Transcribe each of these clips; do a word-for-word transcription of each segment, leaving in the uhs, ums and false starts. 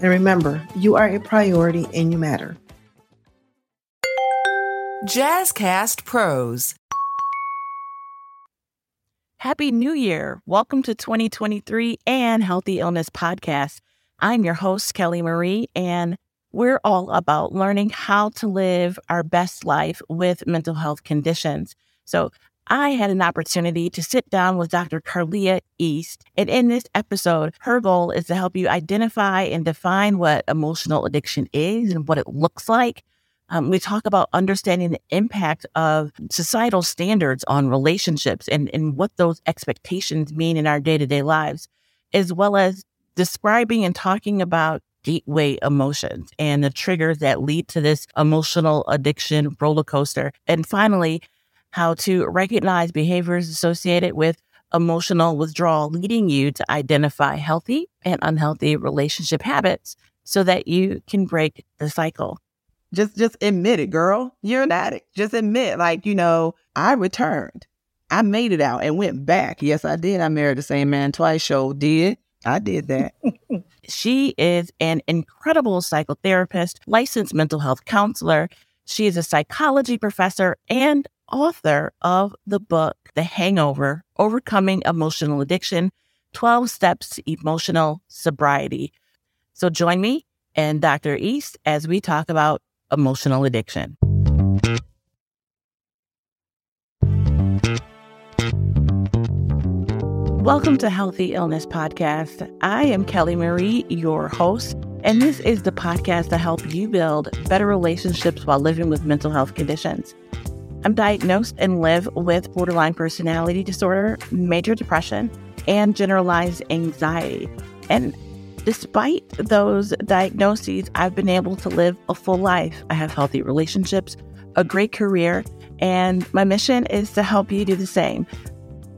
And remember, you are a priority and you matter. Jazzcast Pros. Happy New Year. Welcome to twenty twenty-three and Healthy Illness Podcast. I'm your host, Kelly Marie, and we're all about learning how to live our best life with mental health conditions. So I had an opportunity to sit down with Doctor Carleah East. And in this episode, her goal is to help you identify and define what emotional addiction is and what it looks like. Um, we talk about understanding the impact of societal standards on relationships and, and what those expectations mean in our day-to-day lives, as well as describing and talking about gateway emotions and the triggers that lead to this emotional addiction roller coaster. And finally, how to recognize behaviors associated with emotional withdrawal, leading you to identify healthy and unhealthy relationship habits so that you can break the cycle. Just just admit it, girl. You're an addict. Just admit, like, you know, I returned. I made it out and went back. Yes, I did. I married the same man twice. Sure did. I did that. She is an incredible psychotherapist, licensed mental health counselor. She is a psychology professor and author of the book, The Hangover: Overcoming Emotional Addiction, twelve Steps to Emotional Sobriety. So join me and Doctor East as we talk about emotional addiction. Welcome to Healthy Illness Podcast. I am Kelly Marie, your host, and this is the podcast to help you build better relationships while living with mental health conditions. I'm diagnosed and live with borderline personality disorder, major depression, and generalized anxiety. And despite those diagnoses, I've been able to live a full life. I have healthy relationships, a great career, and my mission is to help you do the same.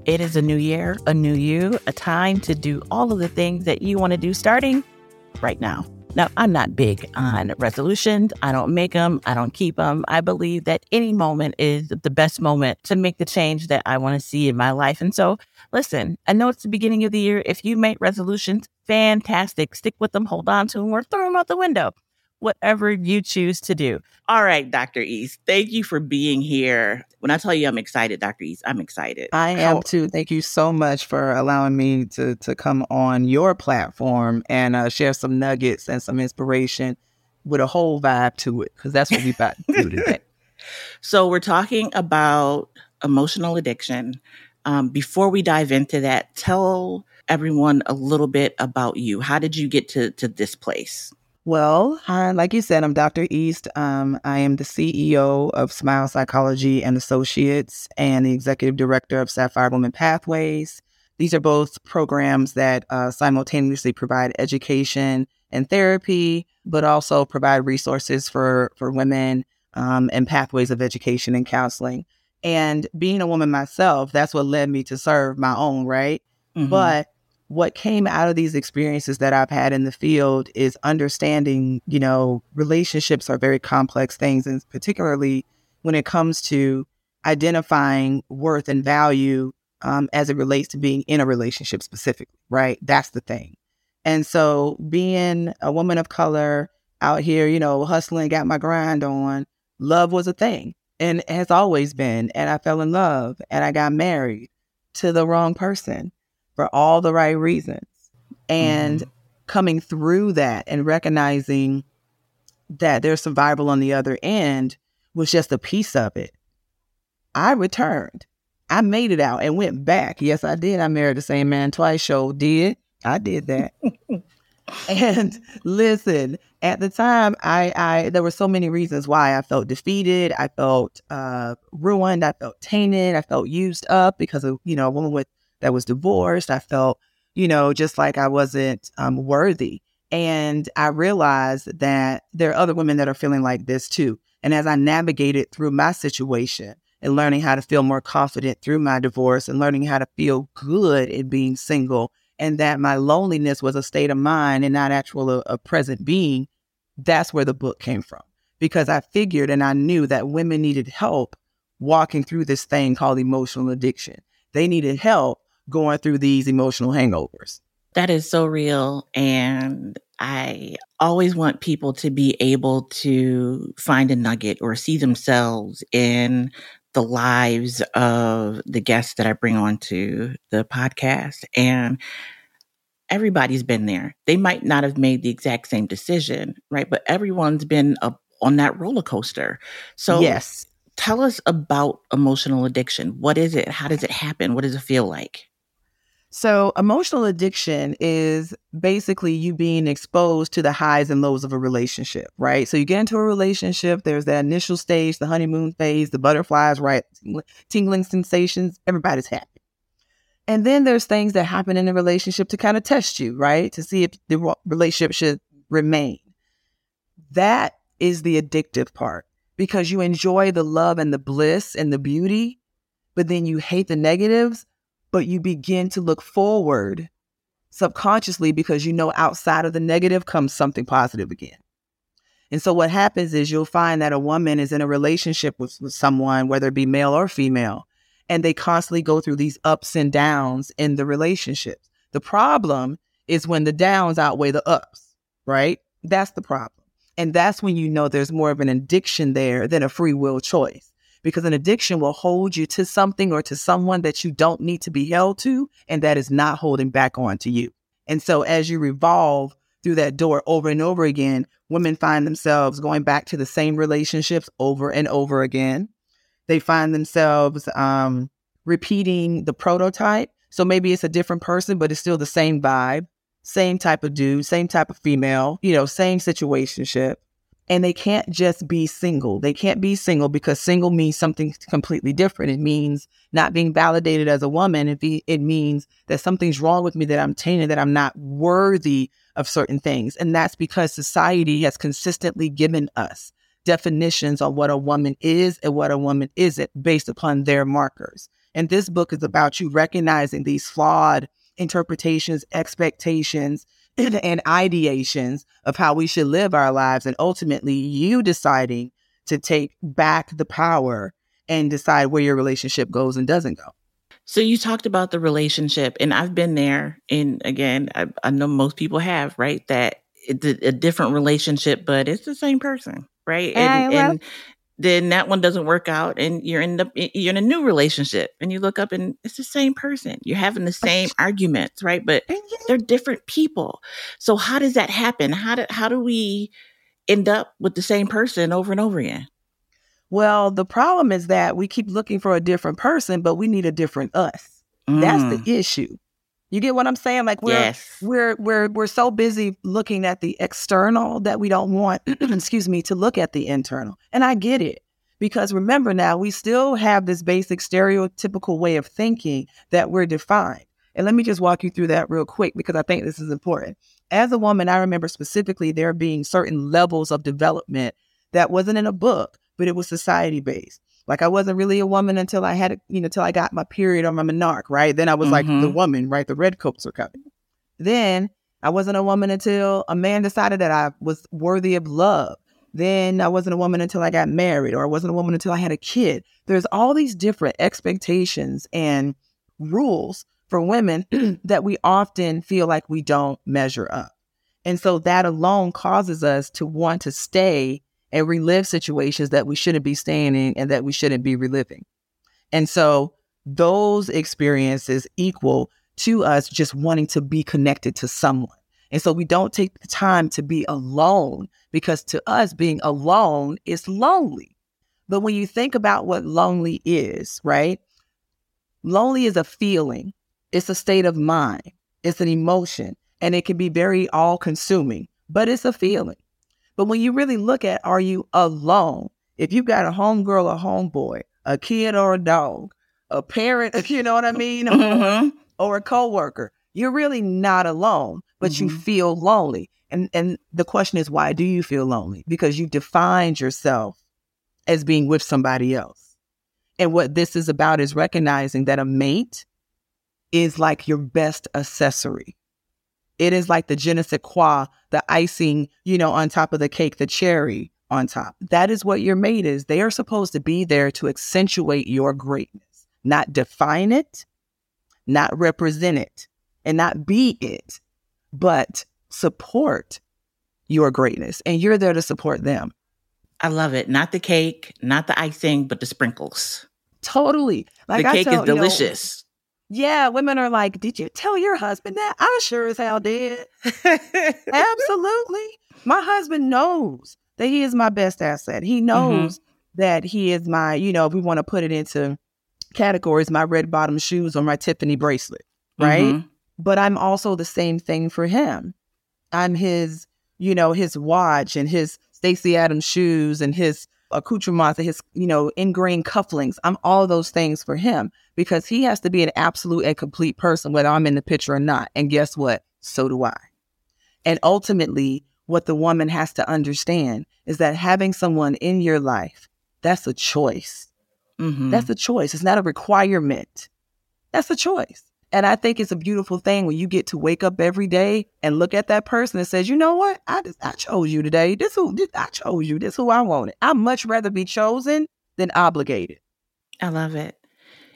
It is a new year, a new you, a time to do all of the things that you want to do starting right now. Now, I'm not big on resolutions. I don't make them. I don't keep them. I believe that any moment is the best moment to make the change that I want to see in my life. And so, listen, I know it's the beginning of the year. If you make resolutions, fantastic. Stick with them, hold on to them, or throw them out the window. Whatever you choose to do. All right, Doctor East, thank you for being here. When I tell you I'm excited, Doctor East, I'm excited. I am too. Thank you so much for allowing me to, to come on your platform and uh, share some nuggets and some inspiration with a whole vibe to it, because that's what we're about to do today. So we're talking about emotional addiction. Um, before we dive into that, tell everyone a little bit about you. How did you get to, to this place? Well, hi, like you said, I'm Doctor East. Um, I am the C E O of Smile Psychology and Associates and the Executive Director of Sapphire Women Pathways. These are both programs that uh, simultaneously provide education and therapy, but also provide resources for, for women um, and pathways of education and counseling. And being a woman myself, that's what led me to serve my own, right? Mm-hmm. But what came out of these experiences that I've had in the field is understanding, you know, relationships are very complex things, and particularly when it comes to identifying worth and value um, as it relates to being in a relationship specifically, right? That's the thing. And so being a woman of color out here, you know, hustling, got my grind on, love was a thing and has always been. And I fell in love and I got married to the wrong person for all the right reasons. And mm. coming through that and recognizing that there's survival on the other end was just a piece of it. I returned. I made it out and went back. Yes, I did. I married the same man twice. Sure did. I did that. And listen, at the time, I, I there were so many reasons why I felt defeated. I felt uh, ruined. I felt tainted. I felt used up because of, you know, a woman with that was divorced. I felt, you know, just like I wasn't um, worthy. And I realized that there are other women that are feeling like this too. And as I navigated through my situation and learning how to feel more confident through my divorce and learning how to feel good in being single, and that my loneliness was a state of mind and not actual a, a present being, that's where the book came from. Because I figured and I knew that women needed help walking through this thing called emotional addiction. They needed help going through these emotional hangovers. That is so real. And I always want people to be able to find a nugget or see themselves in the lives of the guests that I bring onto the podcast. And everybody's been there. They might not have made the exact same decision, right? But everyone's been up on that roller coaster. So yes. Tell us about emotional addiction. What is it? How does it happen? What does it feel like? So emotional addiction is basically you being exposed to the highs and lows of a relationship, right? So you get into a relationship, there's that initial stage, the honeymoon phase, the butterflies, right? Tingling sensations, everybody's happy. And then there's things that happen in a relationship to kind of test you, right? To see if the relationship should remain. That is the addictive part because you enjoy the love and the bliss and the beauty, but then you hate the negatives. But you begin to look forward subconsciously because you know outside of the negative comes something positive again. And so what happens is you'll find that a woman is in a relationship with, with someone, whether it be male or female, and they constantly go through these ups and downs in the relationship. The problem is when the downs outweigh the ups, right? That's the problem. And that's when you know there's more of an addiction there than a free will choice. Because an addiction will hold you to something or to someone that you don't need to be held to, and that is not holding back on to you. And so as you revolve through that door over and over again, women find themselves going back to the same relationships over and over again. They find themselves um, repeating the prototype. So maybe it's a different person, but it's still the same vibe, same type of dude, same type of female, you know, same situationship. And they can't just be single. They can't be single because single means something completely different. It means not being validated as a woman. It, be, it means that something's wrong with me, that I'm tainted, that I'm not worthy of certain things. And that's because society has consistently given us definitions on what a woman is and what a woman isn't based upon their markers. And this book is about you recognizing these flawed interpretations, expectations, and ideations of how we should live our lives, and ultimately you deciding to take back the power and decide where your relationship goes and doesn't go. So you talked about the relationship, and I've been there, and again, I, I know most people have, right? That it's a different relationship, but it's the same person, right? And, and, and then that one doesn't work out, and you're in the, you're in a new relationship, and you look up, and it's the same person. You're having the same arguments, right? But they're different people. So how does that happen? How do how do we end up with the same person over and over again? Well, the problem is that we keep looking for a different person, but we need a different us. Mm. That's the issue. You get what I'm saying? Like we're yes. we're we're we're so busy looking at the external that we don't want, excuse me, to look at the internal. And I get it, because remember now we still have this basic stereotypical way of thinking that we're defined. And let me just walk you through that real quick because I think this is important. As a woman, I remember specifically there being certain levels of development that wasn't in a book, but it was society based. Like I wasn't really a woman until I had, a, you know, until I got my period or my menarche, right? Then I was mm-hmm. like the woman, right? The red coats are coming. Then I wasn't a woman until a man decided that I was worthy of love. Then I wasn't a woman until I got married, or I wasn't a woman until I had a kid. There's all these different expectations and rules for women that we often feel like we don't measure up. And so that alone causes us to want to stay and relive situations that we shouldn't be staying in and that we shouldn't be reliving. And so those experiences equal to us just wanting to be connected to someone. And so we don't take the time to be alone, because to us being alone is lonely. But when you think about what lonely is, right? Lonely is a feeling. It's a state of mind. It's an emotion. And it can be very all-consuming, but it's a feeling. But when you really look at, are you alone? If you've got a homegirl or homeboy, a kid or a dog, a parent, you know what I mean? Mm-hmm. Or a coworker, you're really not alone, but mm-hmm. you feel lonely. And, and the question is, why do you feel lonely? Because you defined yourself as being with somebody else. And what this is about is recognizing that a mate is like your best accessory. It is like the je ne sais quoi, the icing, you know, on top of the cake, the cherry on top. That is what your mate is. They are supposed to be there to accentuate your greatness, not define it, not represent it, and not be it, but support your greatness. And you're there to support them. I love it. Not the cake, not the icing, but the sprinkles. Totally. Like the cake I tell, is delicious. You know, yeah, women are like, did you tell your husband that? I sure as hell did. Absolutely. My husband knows that he is my best asset. He knows mm-hmm. that he is my, you know, if we want to put it into categories, my red bottom shoes or my Tiffany bracelet, right? Mm-hmm. But I'm also the same thing for him. I'm his, you know, his watch and his Stacey Adams shoes and his accoutrements and his, you know, ingrained cufflinks. I'm all those things for him because he has to be an absolute and complete person, whether I'm in the picture or not. And guess what? So do I. And ultimately, what the woman has to understand is that having someone in your life, that's a choice. Mm-hmm. That's a choice. It's not a requirement. That's a choice. And I think it's a beautiful thing when you get to wake up every day and look at that person and says, you know what? I just, I chose you today. This who this, I chose you. This who I wanted. I'd much rather be chosen than obligated. I love it.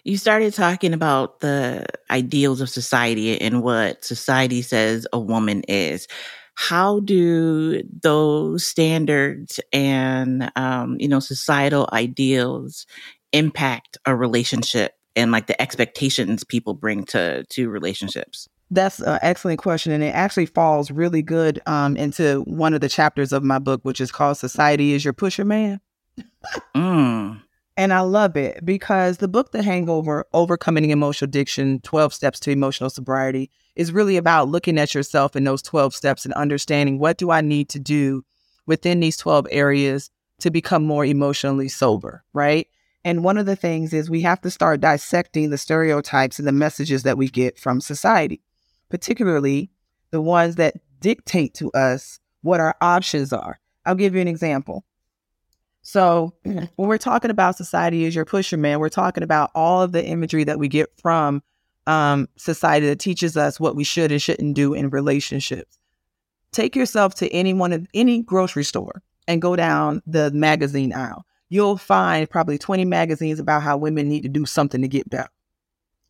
You started talking about the ideals of society and what society says a woman is. How do those standards and, um, you know, societal ideals impact a relationship? And like the expectations people bring to to relationships? That's an excellent question. And it actually falls really good um, into one of the chapters of my book, which is called Society is Your Pusher Man. mm. And I love it because the book, The Hangover, Overcoming Emotional Addiction, twelve Steps to Emotional Sobriety, is really about looking at yourself in those twelve steps and understanding what do I need to do within these twelve areas to become more emotionally sober, right? And one of the things is we have to start dissecting the stereotypes and the messages that we get from society, particularly the ones that dictate to us what our options are. I'll give you an example. So when we're talking about society as your pusher man, we're talking about all of the imagery that we get from um, society that teaches us what we should and shouldn't do in relationships. Take yourself to anyone at any grocery store and go down the magazine aisle. You'll find probably twenty magazines about how women need to do something to get better,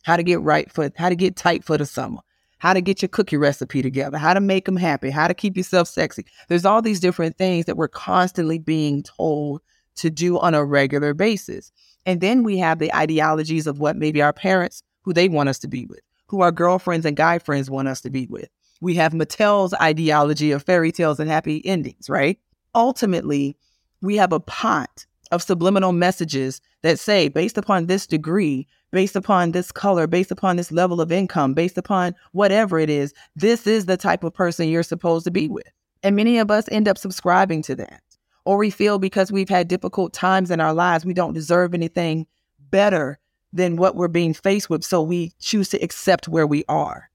how to get right foot, how to get tight for the summer, how to get your cookie recipe together, how to make them happy, how to keep yourself sexy. There's all these different things that we're constantly being told to do on a regular basis. And then we have the ideologies of what maybe our parents, who they want us to be with, who our girlfriends and guy friends want us to be with. We have Mattel's ideology of fairy tales and happy endings, right? Ultimately, we have a pot of subliminal messages that say, based upon this degree, based upon this color, based upon this level of income, based upon whatever it is, this is the type of person you're supposed to be with. And many of us end up subscribing to that. Or we feel because we've had difficult times in our lives, we don't deserve anything better than what we're being faced with. So we choose to accept where we are.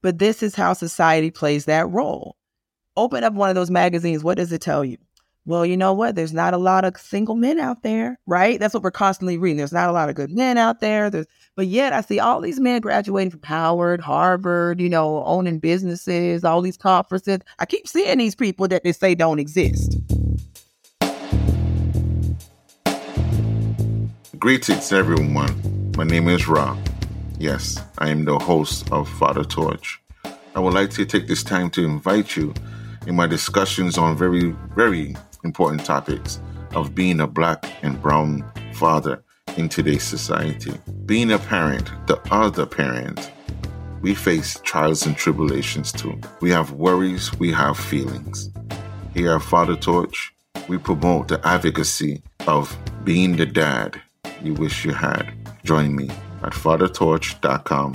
But this is how society plays that role. Open up one of those magazines. What does it tell you? Well, you know what? There's not a lot of single men out there, right? That's what we're constantly reading. There's not a lot of good men out there. There's, but yet I see all these men graduating from Howard, Harvard, you know, owning businesses, all these conferences. I keep seeing these people that they say don't exist. Greetings, everyone. My name is Rob. Yes, I am the host of Father Torch. I would like to take this time to invite you in my discussions on very, very important topics of being a black and brown father in today's society. Being a parent, the other parent, we face trials and tribulations too. We have worries, we have feelings. Here at Father Torch, we promote the advocacy of being the dad you wish you had. Join me at father torch dot com.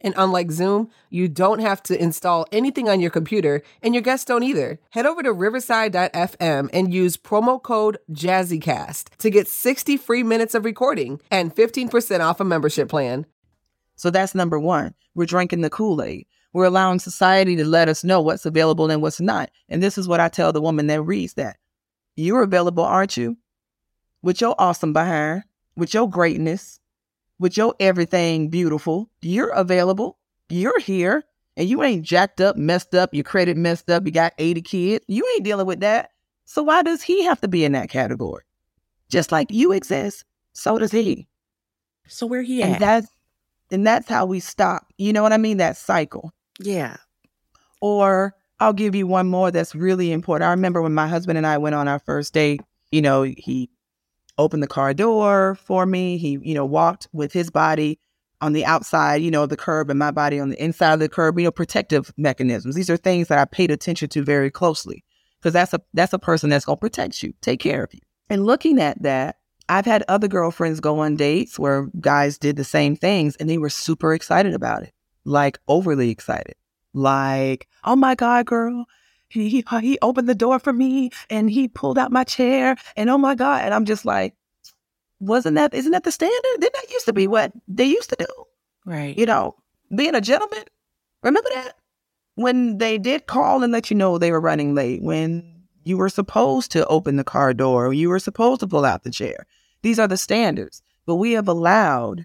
And unlike Zoom, you don't have to install anything on your computer, and your guests don't either. Head over to Riverside dot f m and use promo code JazzyCast to get sixty free minutes of recording and fifteen percent off a membership plan. So that's number one. We're drinking the Kool-Aid. We're allowing society to let us know what's available and what's not. And this is what I tell the woman that reads that. You're available, aren't you? With your awesome behind, with your greatness, with your everything beautiful, you're available, you're here, and you ain't jacked up, messed up, your credit messed up, you got eighty kids. You ain't dealing with that. So why does he have to be in that category? Just like you exist, so does he. So where he at? And that's, and that's how we stop. You know what I mean? That cycle. Yeah. Or I'll give you one more that's really important. I remember when my husband and I went on our first date, you know, he opened the car door for me. He, you know, walked with his body on the outside, you know, of the curb and my body on the inside of the curb, you know, protective mechanisms. These are things that I paid attention to very closely because that's a, that's a person that's going to protect you, take care of you. And looking at that, I've had other girlfriends go on dates where guys did the same things and they were super excited about it, like overly excited, like, oh my God, girl. He, he he opened the door for me and he pulled out my chair and oh my God. And I'm just like, wasn't that, isn't that the standard? Didn't that used to be what they used to do? Right. You know, being a gentleman, remember that? When they did call and let you know they were running late, when you were supposed to open the car door, you were supposed to pull out the chair. These are the standards. But we have allowed,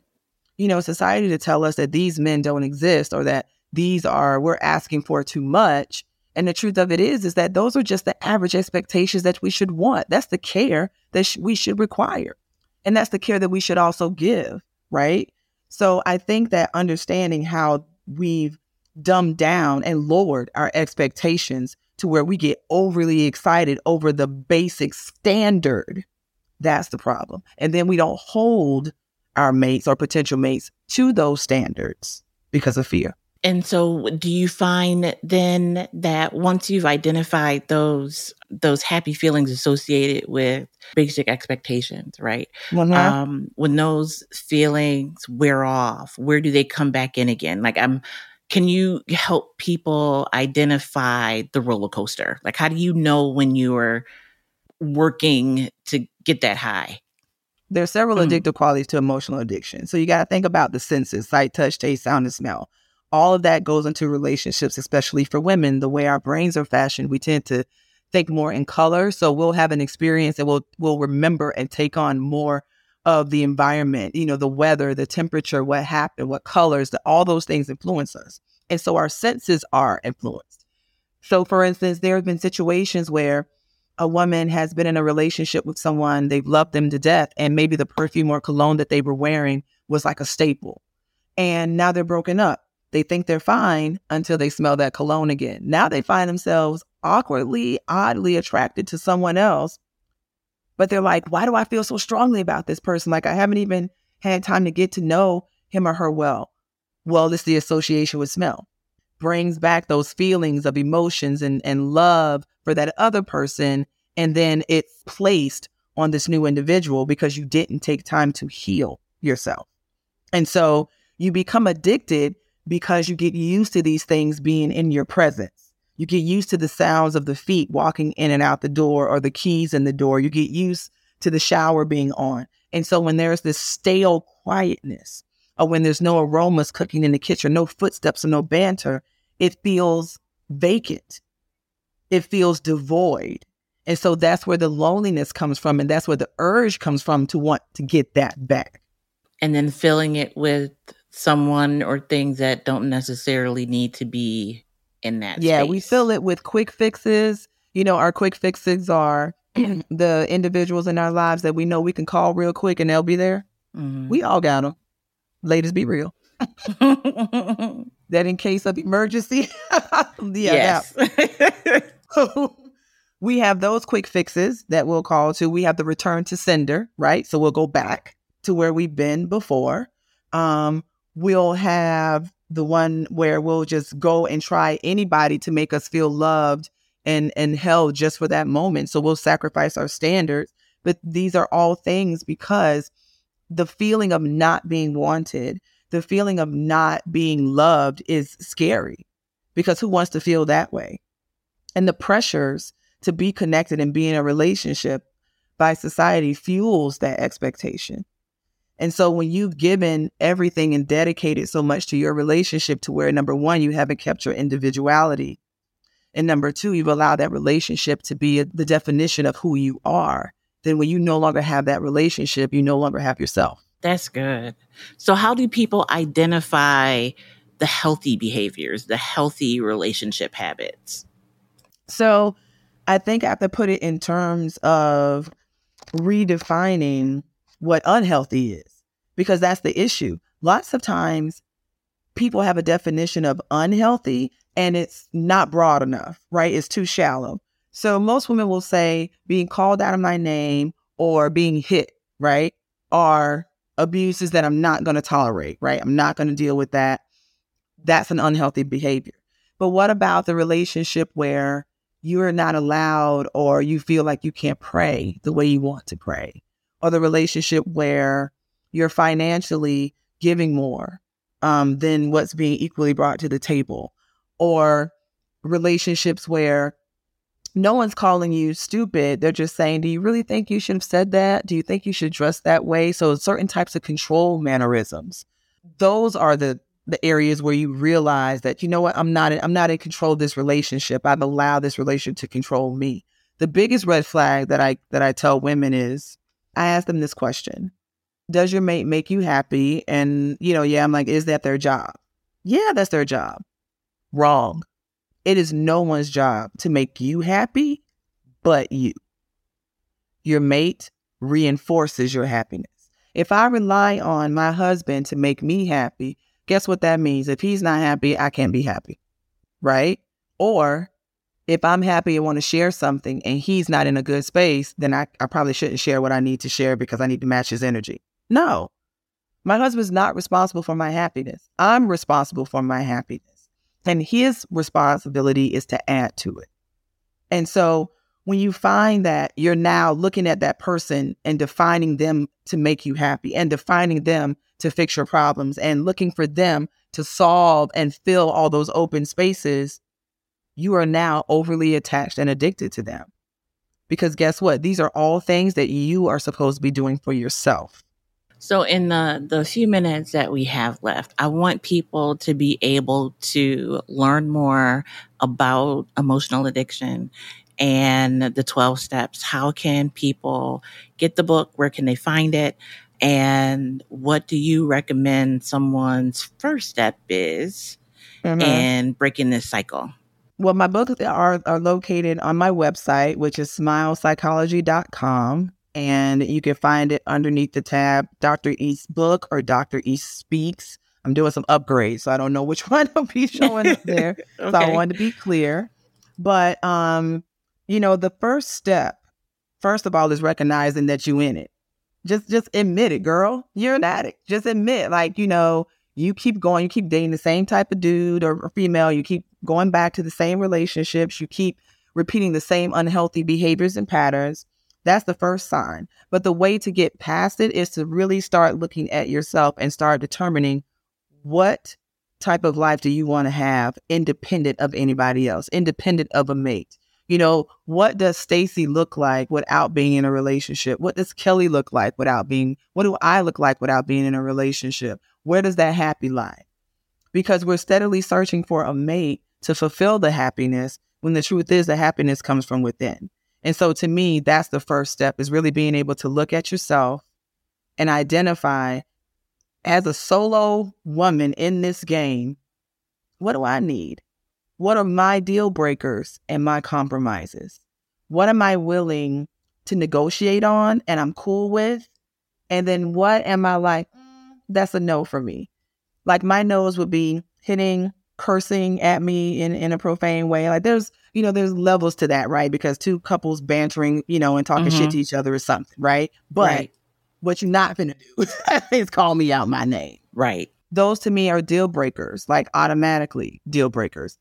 you know, society to tell us that these men don't exist or that these are, we're asking for too much. And the truth of it is, is that those are just the average expectations that we should want. That's the care that sh- we should require. And that's the care that we should also give, right? So I think that understanding how we've dumbed down and lowered our expectations to where we get overly excited over the basic standard, that's the problem. And then we don't hold our mates or potential mates to those standards because of fear. And so do you find then that once you've identified those those happy feelings associated with basic expectations, right? Mm-hmm. Um, when those feelings wear off, where do they come back in again? Like, I'm, can you help people identify the roller coaster? Like, how do you know when you are working to get that high? There are several mm. addictive qualities to emotional addiction. So you got to think about the senses, sight, touch, taste, sound, and smell. All of that goes into relationships, especially for women. The way our brains are fashioned, we tend to think more in color. So we'll have an experience and we'll we'll remember and take on more of the environment, you know, the weather, the temperature, what happened, what colors, the, all those things influence us. And so our senses are influenced. So, for instance, there have been situations where a woman has been in a relationship with someone, they've loved them to death, and maybe the perfume or cologne that they were wearing was like a staple. And now they're broken up. They think they're fine until they smell that cologne again. Now they find themselves awkwardly, oddly attracted to someone else. But they're like, why do I feel so strongly about this person? Like, I haven't even had time to get to know him or her well. Well, it's the association with smell. Brings back those feelings of emotions and, and love for that other person. And then it's placed on this new individual because you didn't take time to heal yourself. And so you become addicted because you get used to these things being in your presence. You get used to the sounds of the feet walking in and out the door or the keys in the door. You get used to the shower being on. And so when there's this stale quietness or when there's no aromas cooking in the kitchen, no footsteps or no banter, it feels vacant. It feels devoid. And so that's where the loneliness comes from. And that's where the urge comes from to want to get that back. And then filling it with someone or things that don't necessarily need to be in that space. Yeah, we fill it with quick fixes. You know, our quick fixes are the individuals in our lives that we know we can call real quick and they'll be there. Mm-hmm. We all got them. Ladies, be real. That in case of emergency. Yeah, yeah. We have those quick fixes that we'll call to. We have the return to sender, right? So we'll go back to where we've been before. Um, We'll have the one where we'll just go and try anybody to make us feel loved and, and held just for that moment. So we'll sacrifice our standards. But these are all things because the feeling of not being wanted, the feeling of not being loved is scary, because who wants to feel that way? And the pressures to be connected and be in a relationship by society fuels that expectation. And so when you've given everything and dedicated so much to your relationship to where, number one, you haven't kept your individuality. And number two, you've allowed that relationship to be a, the definition of who you are. Then when you no longer have that relationship, you no longer have yourself. That's good. So how do people identify the healthy behaviors, the healthy relationship habits? So I think I have to put it in terms of redefining what unhealthy is, because that's the issue. Lots of times people have a definition of unhealthy and it's not broad enough, right? It's too shallow. So most women will say being called out of my name or being hit, right, are abuses that I'm not going to tolerate, right? I'm not going to deal with that. That's an unhealthy behavior. But what about the relationship where you are not allowed, or you feel like you can't pray the way you want to pray, or the relationship where you're financially giving more um, than what's being equally brought to the table, or relationships where no one's calling you stupid. They're just saying, do you really think you should have said that? Do you think you should dress that way? So certain types of control mannerisms. Those are the the areas where you realize that, you know what, I'm not in, I'm not in control of this relationship. I've allowed this relationship to control me. The biggest red flag that I that I tell women is, I ask them this question: does your mate make you happy? And, you know, yeah, I'm like, is that their job? Yeah, that's their job. Wrong. It is no one's job to make you happy but you. Your mate reinforces your happiness. If I rely on my husband to make me happy, guess what that means? If he's not happy, I can't be happy, right? Or if I'm happy and want to share something and he's not in a good space, then I, I probably shouldn't share what I need to share because I need to match his energy. No, my husband's not responsible for my happiness. I'm responsible for my happiness. And his responsibility is to add to it. And so when you find that you're now looking at that person and defining them to make you happy, and defining them to fix your problems, and looking for them to solve and fill all those open spaces, you are now overly attached and addicted to them. Because guess what? These are all things that you are supposed to be doing for yourself. So in the, the few minutes that we have left, I want people to be able to learn more about emotional addiction and the twelve steps. How can people get the book? Where can they find it? And what do you recommend someone's first step is mm-hmm. in breaking this cycle? Well, my books are, are located on my website, which is smile psychology dot com. And you can find it underneath the tab, Doctor East's book or Doctor East Speaks. I'm doing some upgrades, so I don't know which one will be showing up there. Okay. So I wanted to be clear. But, um, you know, the first step, first of all, is recognizing that you're in it. Just just admit it, girl. You're an addict. Just admit, like, you know, you keep going. You keep dating the same type of dude or, or female. You keep going back to the same relationships. You keep repeating the same unhealthy behaviors and patterns. That's the first sign. But the way to get past it is to really start looking at yourself and start determining what type of life do you want to have, independent of anybody else, independent of a mate. You know, what does Stacy look like without being in a relationship? What does Kelly look like without being, what do I look like without being in a relationship? Where does that happy lie? Because we're steadily searching for a mate to fulfill the happiness, when the truth is the happiness comes from within. And so to me, that's the first step, is really being able to look at yourself and identify, as a solo woman in this game, what do I need? What are my deal breakers and my compromises? What am I willing to negotiate on and I'm cool with? And then what am I like, mm, that's a no for me. Like, my no's would be hitting, cursing at me in, in a profane way. Like, there's, you know, there's levels to that, right? Because two couples bantering, you know, and talking mm-hmm. shit to each other is something, right? But right. What you're not finna do is call me out my name. Right. Those to me are deal breakers, like automatically deal breakers.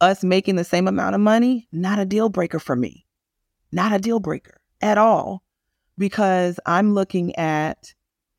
Us making the same amount of money, not a deal breaker for me. Not a deal breaker at all. Because I'm looking at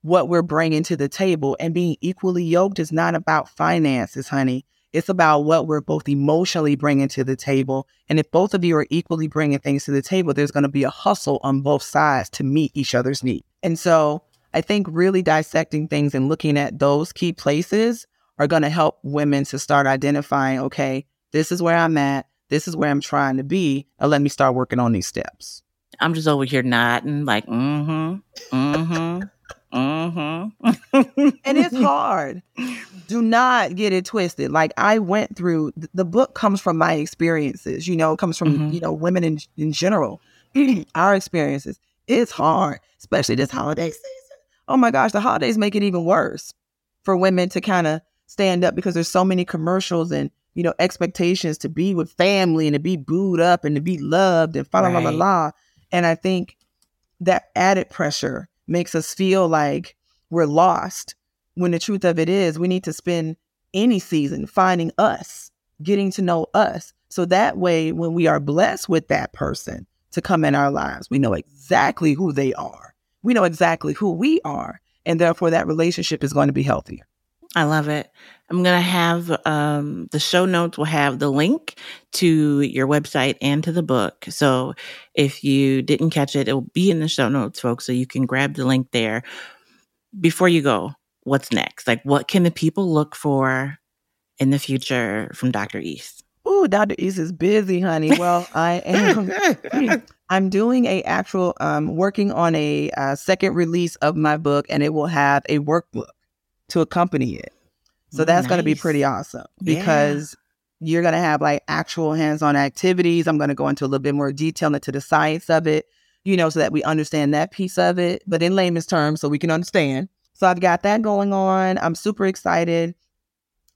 what we're bringing to the table. And being equally yoked is not about finances, honey. It's about what we're both emotionally bringing to the table. And if both of you are equally bringing things to the table, there's going to be a hustle on both sides to meet each other's needs. And so I think really dissecting things and looking at those key places are going to help women to start identifying, okay, this is where I'm at. This is where I'm trying to be. And let me start working on these steps. I'm just over here nodding like, mm-hmm, mm-hmm. Mm-hmm. And it's hard. Do not get it twisted. Like I went through, the book comes from my experiences, you know, it comes from, mm-hmm. you know, women in, in general, our experiences. It's hard, especially this holiday season. Oh my gosh, the holidays make it even worse for women to kind of stand up because there's so many commercials and, you know, expectations to be with family and to be booed up and to be loved and blah, blah, blah, blah. And I think that added pressure makes us feel like we're lost when the truth of it is we need to spend any season finding us, getting to know us. So that way, when we are blessed with that person to come in our lives, we know exactly who they are. We know exactly who we are. And therefore, that relationship is going to be healthier. I love it. I'm going to have um, the show notes will have the link to your website and to the book. So if you didn't catch it, it will be in the show notes, folks. So you can grab the link there. Before you go, what's next? Like, what can the people look for in the future from Doctor East? Ooh, Doctor East is busy, honey. Well, I am. I'm doing a actual, um, working on a uh, second release of my book, and it will have a workbook to accompany it. So that's nice. Going to be pretty awesome because yeah. you're going to have like actual hands-on activities. I'm going to go into a little bit more detail into the science of it, you know, so that we understand that piece of it, but in layman's terms, so we can understand. So I've got that going on. I'm super excited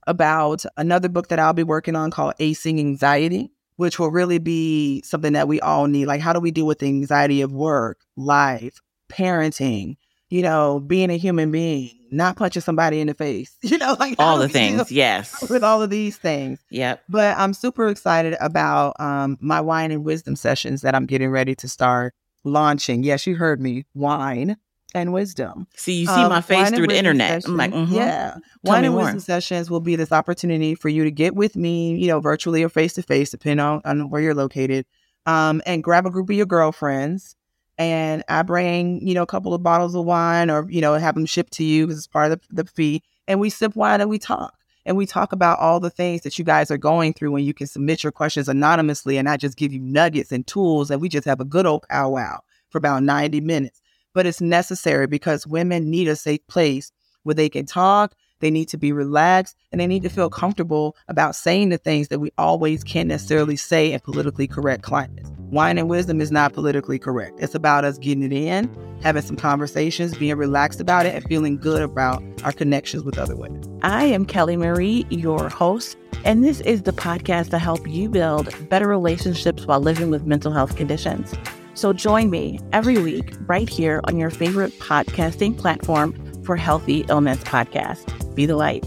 about another book that I'll be working on called Acing Anxiety, which will really be something that we all need. Like, how do we deal with the anxiety of work, life, parenting, you know, being a human being, not punching somebody in the face, you know, like all the things. Yes. With all of these things. Yep. But I'm super excited about um, my wine and wisdom sessions that I'm getting ready to start launching. Yes, you heard me. Wine and wisdom. See, you see um, my face through the internet. Sessions, I'm like, mm-hmm. yeah. Tell wine and more. Wisdom sessions will be this opportunity for you to get with me, you know, virtually or face to face, depending on, on where you're located, um, and grab a group of your girlfriends. And I bring, you know, a couple of bottles of wine or, you know, have them shipped to you because it's part of the, the fee. And we sip wine and we talk. And we talk about all the things that you guys are going through, and you can submit your questions anonymously. And I just give you nuggets and tools, and we just have a good old powwow for about ninety minutes. But it's necessary because women need a safe place where they can talk. They need to be relaxed, and they need to feel comfortable about saying the things that we always can't necessarily say in politically correct climates. Wine and wisdom is not politically correct. It's about us getting it in, having some conversations, being relaxed about it, and feeling good about our connections with other women. I am Kelly Marie, your host, and this is the podcast to help you build better relationships while living with mental health conditions. So join me every week right here on your favorite podcasting platform for Healthy Illness Podcast. Be the light.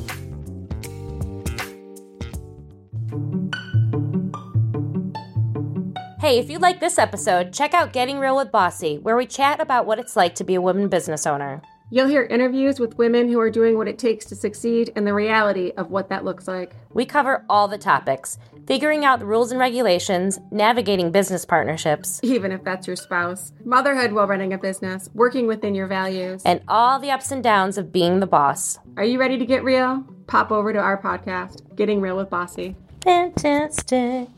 Hey, if you like this episode, check out Getting Real with Bossy, where we chat about what it's like to be a woman business owner. You'll hear interviews with women who are doing what it takes to succeed and the reality of what that looks like. We cover all the topics, figuring out the rules and regulations, navigating business partnerships, even if that's your spouse, motherhood while running a business, working within your values, and all the ups and downs of being the boss. Are you ready to get real? Pop over to our podcast, Getting Real with Bossy. Fantastic.